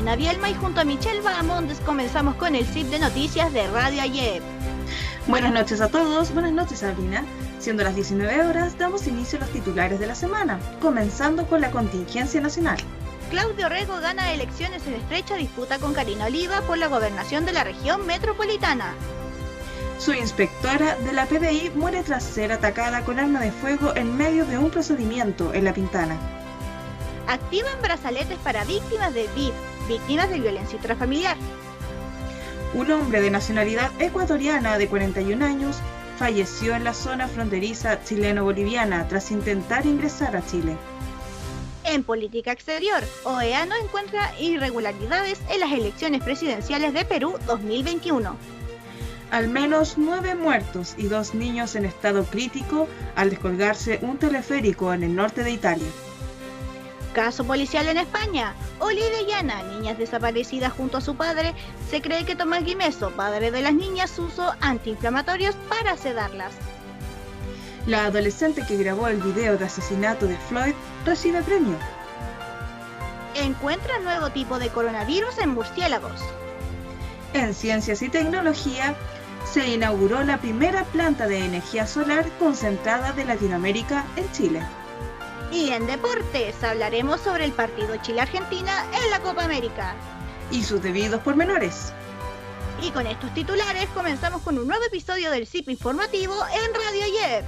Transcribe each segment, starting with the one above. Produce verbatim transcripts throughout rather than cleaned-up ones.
soy Nadia Elma y junto a Michelle Bahamondes comenzamos con el C I P de Noticias de Radio Ayer. Buenas noches a todos, buenas noches Sabrina. Siendo las diecinueve horas, damos inicio a los titulares de la semana, comenzando con la contingencia nacional. Claudio Orrego gana elecciones en estrecha disputa con Karina Oliva por la gobernación de la región metropolitana. Su inspectora de la P D I muere tras ser atacada con arma de fuego en medio de un procedimiento en La Pintana. Activan brazaletes para víctimas de V I P, víctimas de violencia intrafamiliar. Un hombre de nacionalidad ecuatoriana de cuarenta y un años falleció en la zona fronteriza chileno-boliviana tras intentar ingresar a Chile. En política exterior, O E A no encuentra irregularidades en las elecciones presidenciales de Perú dos mil veintiuno. Al menos nueve muertos y dos niños en estado crítico al descolgarse un teleférico en el norte de Italia. Caso policial en España. Olivia y Ana, niñas desaparecidas junto a su padre, se cree que toma el guimeso, padre de las niñas, usó antiinflamatorios para sedarlas. La adolescente que grabó el video de asesinato de Floyd recibe premio. Encuentra nuevo tipo de coronavirus en murciélagos. En ciencias y tecnología, se inauguró la primera planta de energía solar concentrada de Latinoamérica en Chile. Y en deportes, hablaremos sobre el partido Chile-Argentina en la Copa América. Y sus debidos pormenores. Y con estos titulares comenzamos con un nuevo episodio del C I P informativo en Radio Ayer.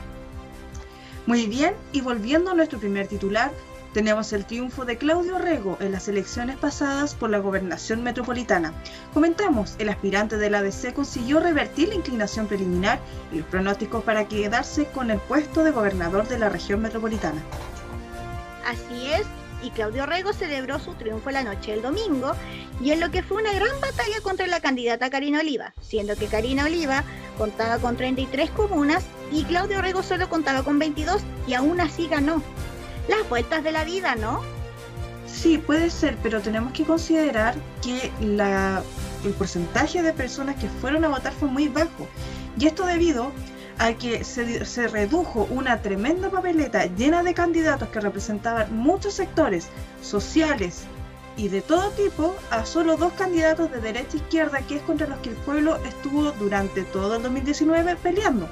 Muy bien, y volviendo a nuestro primer titular, tenemos el triunfo de Claudio Orrego en las elecciones pasadas por la gobernación metropolitana. Comentamos, el aspirante de la A D C consiguió revertir la inclinación preliminar y los pronósticos para quedarse con el puesto de gobernador de la región metropolitana. Así es, y Claudio Orrego celebró su triunfo la noche del domingo, y en lo que fue una gran batalla contra la candidata Karina Oliva, siendo que Karina Oliva contaba con treinta y tres comunas y Claudio Orrego solo contaba con veintidós, y aún así ganó. Las vueltas de la vida, ¿no? Sí, puede ser, pero tenemos que considerar que la, el porcentaje de personas que fueron a votar fue muy bajo, y esto debido a que se, se redujo una tremenda papeleta llena de candidatos que representaban muchos sectores sociales y de todo tipo a solo dos candidatos de derecha e izquierda, que es contra los que el pueblo estuvo durante todo el dos mil diecinueve peleando.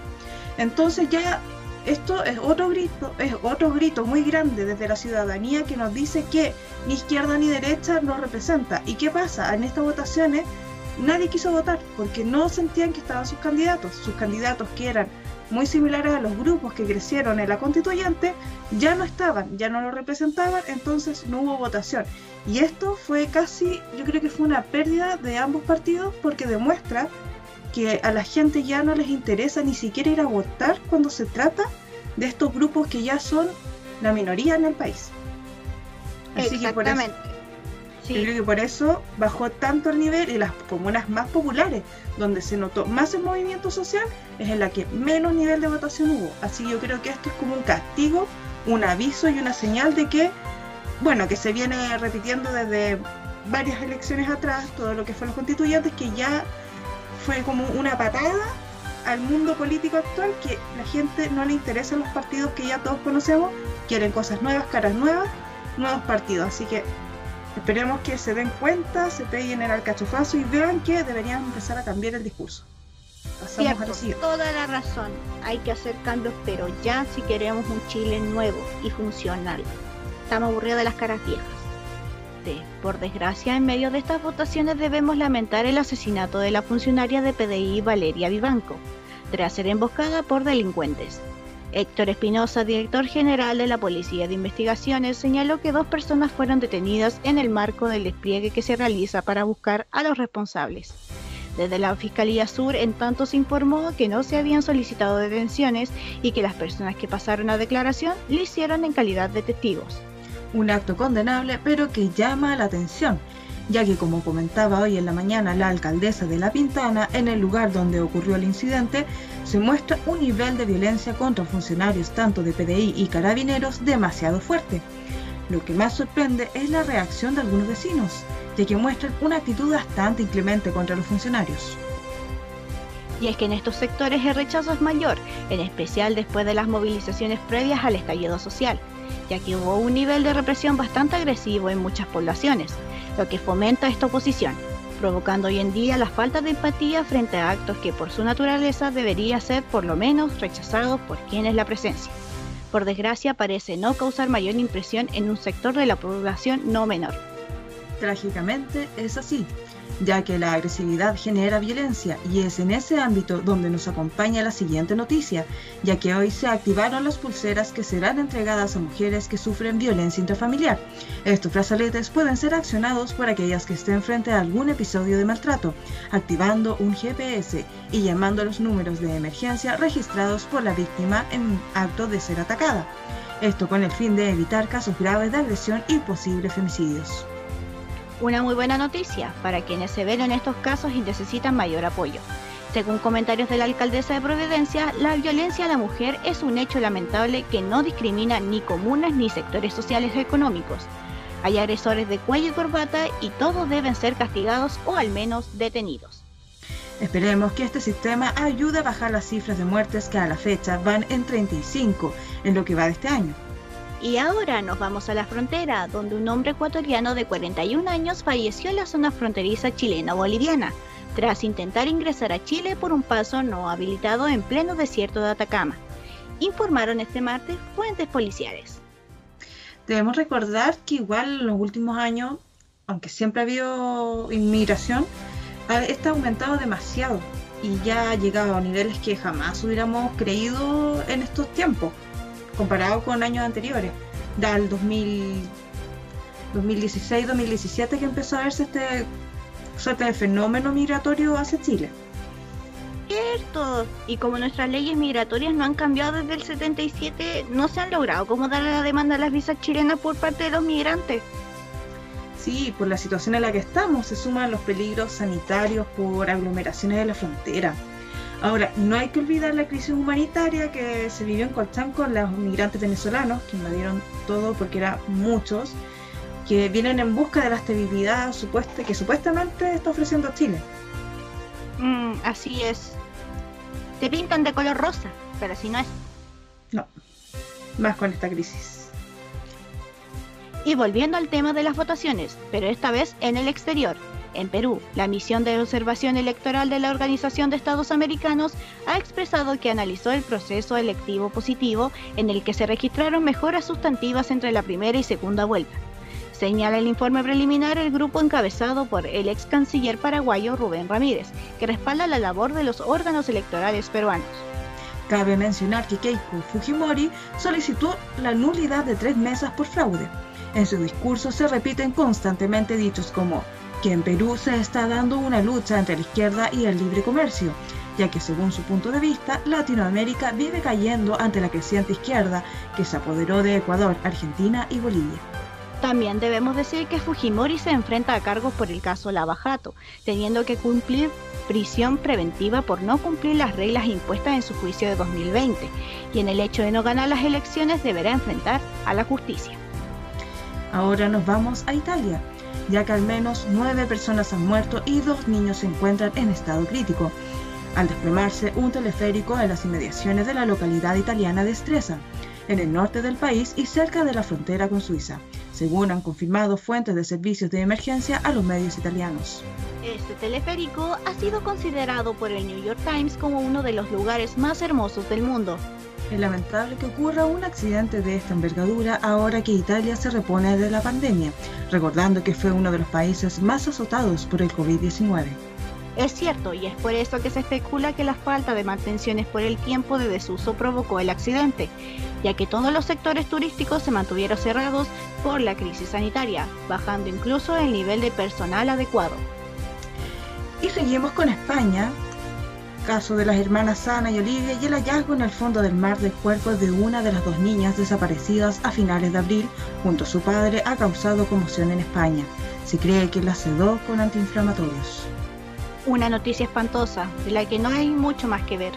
Entonces ya esto es otro grito, es otro grito muy grande desde la ciudadanía que nos dice que ni izquierda ni derecha nos representa. ¿Y qué pasa? En estas votaciones nadie quiso votar porque no sentían que estaban sus candidatos. Sus candidatos, que eran muy similares a los grupos que crecieron en la constituyente, ya no estaban, ya no lo representaban, entonces no hubo votación. Y esto fue casi, yo creo que fue una pérdida de ambos partidos, porque demuestra que a la gente ya no les interesa ni siquiera ir a votar cuando se trata de estos grupos que ya son la minoría en el país. Así que por eso, sí. Yo creo que por eso bajó tanto el nivel, y las comunas más populares, donde se notó más el movimiento social, es en la que menos nivel de votación hubo. Así que yo creo que esto es como un castigo, un aviso y una señal de que, bueno, que se viene repitiendo desde varias elecciones atrás, todo lo que fueron los constituyentes, que ya fue como una patada al mundo político actual, que la gente no le interesa los partidos que ya todos conocemos, quieren cosas nuevas, caras nuevas, nuevos partidos. Así que esperemos que se den cuenta, se peguen el alcachofazo y vean que deberían empezar a cambiar el discurso. Pasamos Cierto, a lo siguiente. Toda la razón, hay que hacer cambios, pero ya si queremos un Chile nuevo y funcional. Estamos aburridos de las caras viejas. Por desgracia, en medio de estas votaciones debemos lamentar el asesinato de la funcionaria de P D I Valeria Vivanco, tras ser emboscada por delincuentes. Héctor Espinosa, director general de la Policía de Investigaciones, señaló que dos personas fueron detenidas en el marco del despliegue que se realiza para buscar a los responsables. Desde la Fiscalía Sur, en tanto, se informó que no se habían solicitado detenciones y que las personas que pasaron a declaración lo hicieron en calidad de testigos. Un acto condenable, pero que llama la atención, ya que, como comentaba hoy en la mañana la alcaldesa de La Pintana, en el lugar donde ocurrió el incidente se muestra un nivel de violencia contra funcionarios tanto de P D I y carabineros demasiado fuerte. Lo que más sorprende es la reacción de algunos vecinos, ya que muestran una actitud bastante inclemente contra los funcionarios. Y es que en estos sectores el rechazo es mayor, en especial después de las movilizaciones previas al estallido social, ya que hubo un nivel de represión bastante agresivo en muchas poblaciones. lo que fomenta esta oposición, provocando hoy en día la falta de empatía frente a actos que por su naturaleza debería ser por lo menos rechazados por quienes la presencian. Por desgracia, parece no causar mayor impresión en un sector de la población no menor. Trágicamente es así, ya que la agresividad genera violencia, y es en ese ámbito donde nos acompaña la siguiente noticia, ya que hoy se activaron las pulseras que serán entregadas a mujeres que sufren violencia intrafamiliar. Estos brazaletes pueden ser accionados por aquellas que estén frente a algún episodio de maltrato, activando un G P S y llamando a los números de emergencia registrados por la víctima en acto de ser atacada. Esto con el fin de evitar casos graves de agresión y posibles femicidios. Una muy buena noticia para quienes se ven en estos casos y necesitan mayor apoyo. Según comentarios de la alcaldesa de Providencia, la violencia a la mujer es un hecho lamentable que no discrimina ni comunas ni sectores sociales o económicos. Hay agresores de cuello y corbata y todos deben ser castigados o al menos detenidos. Esperemos que este sistema ayude a bajar las cifras de muertes que a la fecha van en treinta y cinco en lo que va de este año. Y ahora nos vamos a la frontera, donde un hombre ecuatoriano de cuarenta y un años falleció en la zona fronteriza chilena-boliviana, tras intentar ingresar a Chile por un paso no habilitado en pleno desierto de Atacama, informaron este martes fuentes policiales. Debemos recordar que igual en los últimos años, aunque siempre ha habido inmigración, está aumentado demasiado y ya ha llegado a niveles que jamás hubiéramos creído en estos tiempos, comparado con años anteriores, del dos mil dieciséis dos mil diecisiete que empezó a verse este suerte de fenómeno migratorio hacia Chile. Cierto, y como nuestras leyes migratorias no han cambiado desde el setenta y siete, no se han logrado como darle la demanda a las visas chilenas por parte de los migrantes. Sí, por la situación en la que estamos, se suman los peligros sanitarios por aglomeraciones de la frontera. Ahora, no hay que olvidar la crisis humanitaria que se vivió en Colchán con los migrantes venezolanos, que invadieron todo porque eran muchos, que vienen en busca de la estabilidad supuesta, que supuestamente está ofreciendo Chile. Mm, así es. Te pintan de color rosa, pero así no es. No, más con esta crisis. Y volviendo al tema de las votaciones, pero esta vez en el exterior. En Perú, la misión de observación electoral de la Organización de Estados Americanos ha expresado que analizó el proceso electivo positivo en el que se registraron mejoras sustantivas entre la primera y segunda vuelta. Señala el informe preliminar el grupo encabezado por el ex canciller paraguayo Rubén Ramírez, que respalda la labor de los órganos electorales peruanos. Cabe mencionar que Keiko Fujimori solicitó la nulidad de tres mesas por fraude. En su discurso se repiten constantemente dichos como que en Perú se está dando una lucha entre la izquierda y el libre comercio, ya que según su punto de vista, Latinoamérica vive cayendo ante la creciente izquierda que se apoderó de Ecuador, Argentina y Bolivia. También debemos decir que Fujimori se enfrenta a cargos por el caso Lavajato, teniendo que cumplir prisión preventiva por no cumplir las reglas impuestas en su juicio de dos mil veinte, y en el hecho de no ganar las elecciones deberá enfrentar a la justicia. Ahora nos vamos a Italia, ya que al menos nueve personas han muerto y dos niños se encuentran en estado crítico, al desplomarse un teleférico en las inmediaciones de la localidad italiana de Stresa, en el norte del país y cerca de la frontera con Suiza, según han confirmado fuentes de servicios de emergencia a los medios italianos. Este teleférico ha sido considerado por el New York Times como uno de los lugares más hermosos del mundo. Es lamentable que ocurra un accidente de esta envergadura ahora que Italia se repone de la pandemia, recordando que fue uno de los países más azotados por el COVID diecinueve. Es cierto, y es por eso que se especula que la falta de mantenciones por el tiempo de desuso provocó el accidente, ya que todos los sectores turísticos se mantuvieron cerrados por la crisis sanitaria, bajando incluso el nivel de personal adecuado. Y seguimos con España. Caso de las hermanas Ana y Olivia y el hallazgo en el fondo del mar del cuerpo de una de las dos niñas desaparecidas a finales de abril junto a su padre ha causado conmoción en España. Se cree que la sedó con antiinflamatorios. Una noticia espantosa, de la que no hay mucho más que ver.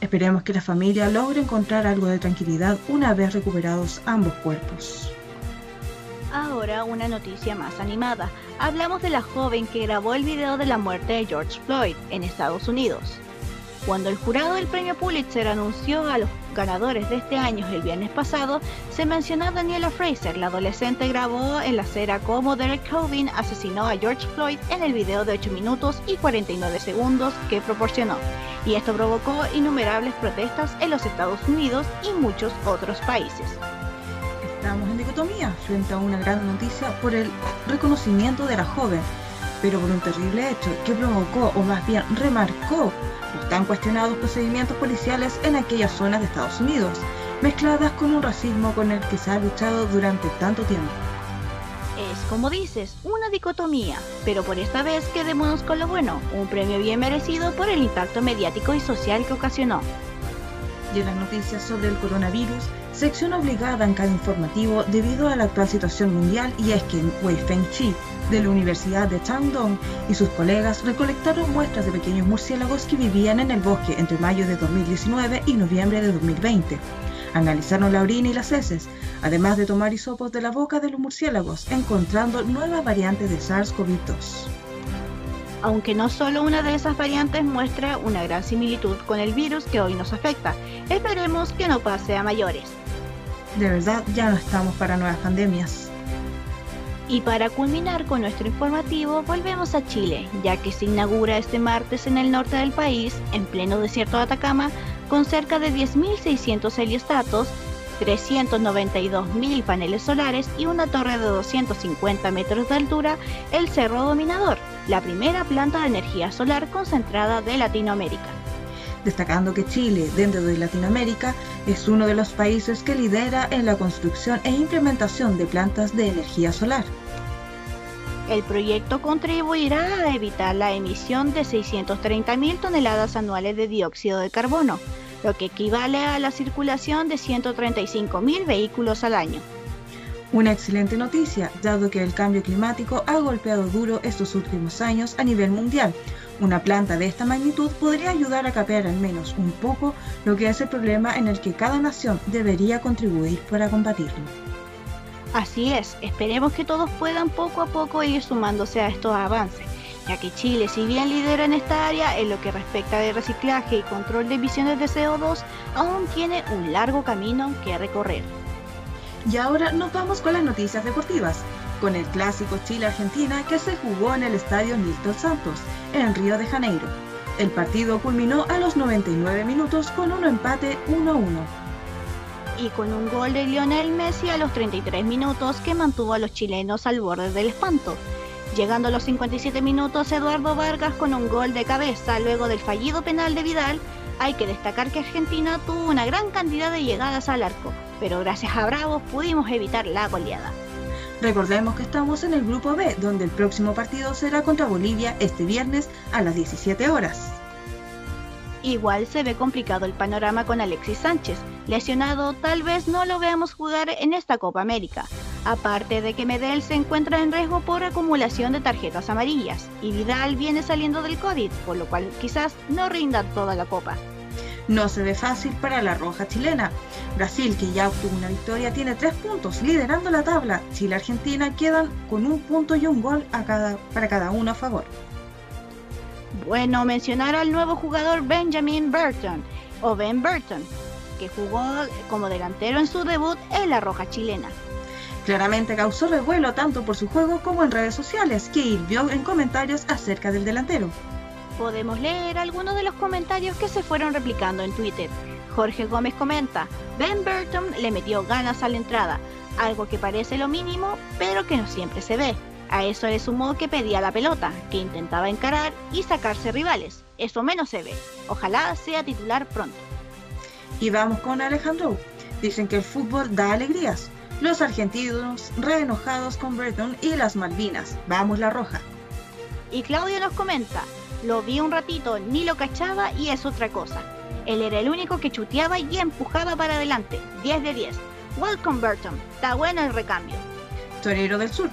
Esperemos que la familia logre encontrar algo de tranquilidad una vez recuperados ambos cuerpos. Ahora una noticia más animada. Hablamos de la joven que grabó el video de la muerte de George Floyd en Estados Unidos. Cuando el jurado del premio Pulitzer anunció a los ganadores de este año el viernes pasado, se mencionó a Daniela Fraser, la adolescente grabó en la acera cómo Derek Chauvin asesinó a George Floyd en el video de ocho minutos y cuarenta y nueve segundos que proporcionó, y esto provocó innumerables protestas en los Estados Unidos y muchos otros países. Estamos en dicotomía frente a una gran noticia por el reconocimiento de la joven, pero por un terrible hecho que provocó, o más bien remarcó, los tan cuestionados procedimientos policiales en aquellas zonas de Estados Unidos, mezcladas con un racismo con el que se ha luchado durante tanto tiempo. Es, como dices, una dicotomía, pero por esta vez quedémonos con lo bueno, un premio bien merecido por el impacto mediático y social que ocasionó. Y en las noticias sobre el coronavirus, sección obligada en cada informativo debido a la actual situación mundial, y es que Wei Feng Chi, de la Universidad de Shandong, y sus colegas recolectaron muestras de pequeños murciélagos que vivían en el bosque entre mayo de dos mil diecinueve y noviembre de dos mil veinte. Analizaron la orina y las heces, además de tomar hisopos de la boca de los murciélagos, encontrando nuevas variantes de SARS-CoV dos. Aunque no solo una de esas variantes muestra una gran similitud con el virus que hoy nos afecta, esperemos que no pase a mayores. De verdad, ya no estamos para nuevas pandemias. Y para culminar con nuestro informativo, volvemos a Chile, ya que se inaugura este martes en el norte del país, en pleno desierto de Atacama, con cerca de diez mil seiscientos heliostatos, trescientos noventa y dos mil paneles solares y una torre de doscientos cincuenta metros de altura, el Cerro Dominador, la primera planta de energía solar concentrada de Latinoamérica. Destacando que Chile, dentro de Latinoamérica, es uno de los países que lidera en la construcción e implementación de plantas de energía solar. El proyecto contribuirá a evitar la emisión de seiscientas treinta mil toneladas anuales de dióxido de carbono, lo que equivale a la circulación de ciento treinta y cinco mil vehículos al año. Una excelente noticia, dado que el cambio climático ha golpeado duro estos últimos años a nivel mundial. Una planta de esta magnitud podría ayudar a capear al menos un poco lo que es el problema en el que cada nación debería contribuir para combatirlo. Así es, esperemos que todos puedan poco a poco ir sumándose a estos avances, ya que Chile, si bien lidera en esta área en lo que respecta de reciclaje y control de emisiones de C O dos, aún tiene un largo camino que recorrer. Y ahora nos vamos con las noticias deportivas, con el clásico Chile-Argentina que se jugó en el estadio Nilton Santos, en Río de Janeiro. El partido culminó a los noventa y nueve minutos con un empate uno a uno. Y con un gol de Lionel Messi a los treinta y tres minutos que mantuvo a los chilenos al borde del espanto. Llegando a los cincuenta y siete minutos, Eduardo Vargas con un gol de cabeza luego del fallido penal de Vidal. Hay que destacar que Argentina tuvo una gran cantidad de llegadas al arco, pero gracias a Bravos pudimos evitar la goleada. Recordemos que estamos en el grupo B, donde el próximo partido será contra Bolivia este viernes a las diecisiete horas. Igual se ve complicado el panorama con Alexis Sánchez, lesionado, tal vez no lo veamos jugar en esta Copa América. Aparte de que Medel se encuentra en riesgo por acumulación de tarjetas amarillas y Vidal viene saliendo del COVID, por lo cual quizás no rinda toda la copa. No se ve fácil para la Roja Chilena. Brasil, que ya obtuvo una victoria, tiene tres puntos, liderando la tabla. Chile y Argentina quedan con un punto y un gol a cada, para cada uno a favor. Bueno, mencionar al nuevo jugador Benjamin Burton, o Ben Burton, que jugó como delantero en su debut en la Roja Chilena. Claramente causó revuelo tanto por su juego como en redes sociales, que hirvió en comentarios acerca del delantero. Podemos leer algunos de los comentarios que se fueron replicando en Twitter. Jorge Gómez comenta, Ben Burton le metió ganas a la entrada, algo que parece lo mínimo, pero que no siempre se ve. A eso le sumó que pedía la pelota, que intentaba encarar y sacarse rivales. Eso menos se ve. Ojalá sea titular pronto. Y vamos con Alejandro. Dicen que el fútbol da alegrías. Los argentinos reenojados con Burton y las Malvinas. Vamos la Roja. Y Claudio nos comenta, lo vi un ratito, ni lo cachaba y es otra cosa. Él era el único que chuteaba y empujaba para adelante. diez de diez. Welcome Burton, está bueno el recambio. Torero del Sur.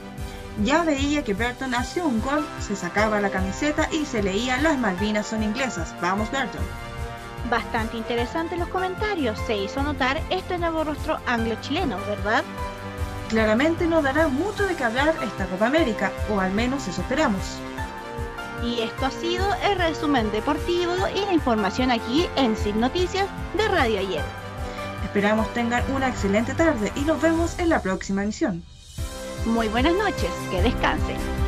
Ya veía que Burton hacía un gol, se sacaba la camiseta y se leía las Malvinas son inglesas. Vamos Burton. Bastante interesantes los comentarios, se hizo notar este nuevo rostro anglo-chileno, ¿verdad? Claramente no dará mucho de qué hablar esta Copa América, o al menos eso esperamos. Y esto ha sido el resumen deportivo y la información aquí en C I P Noticias de Radio Ayer. Esperamos tengan una excelente tarde y nos vemos en la próxima emisión. Muy buenas noches, que descansen.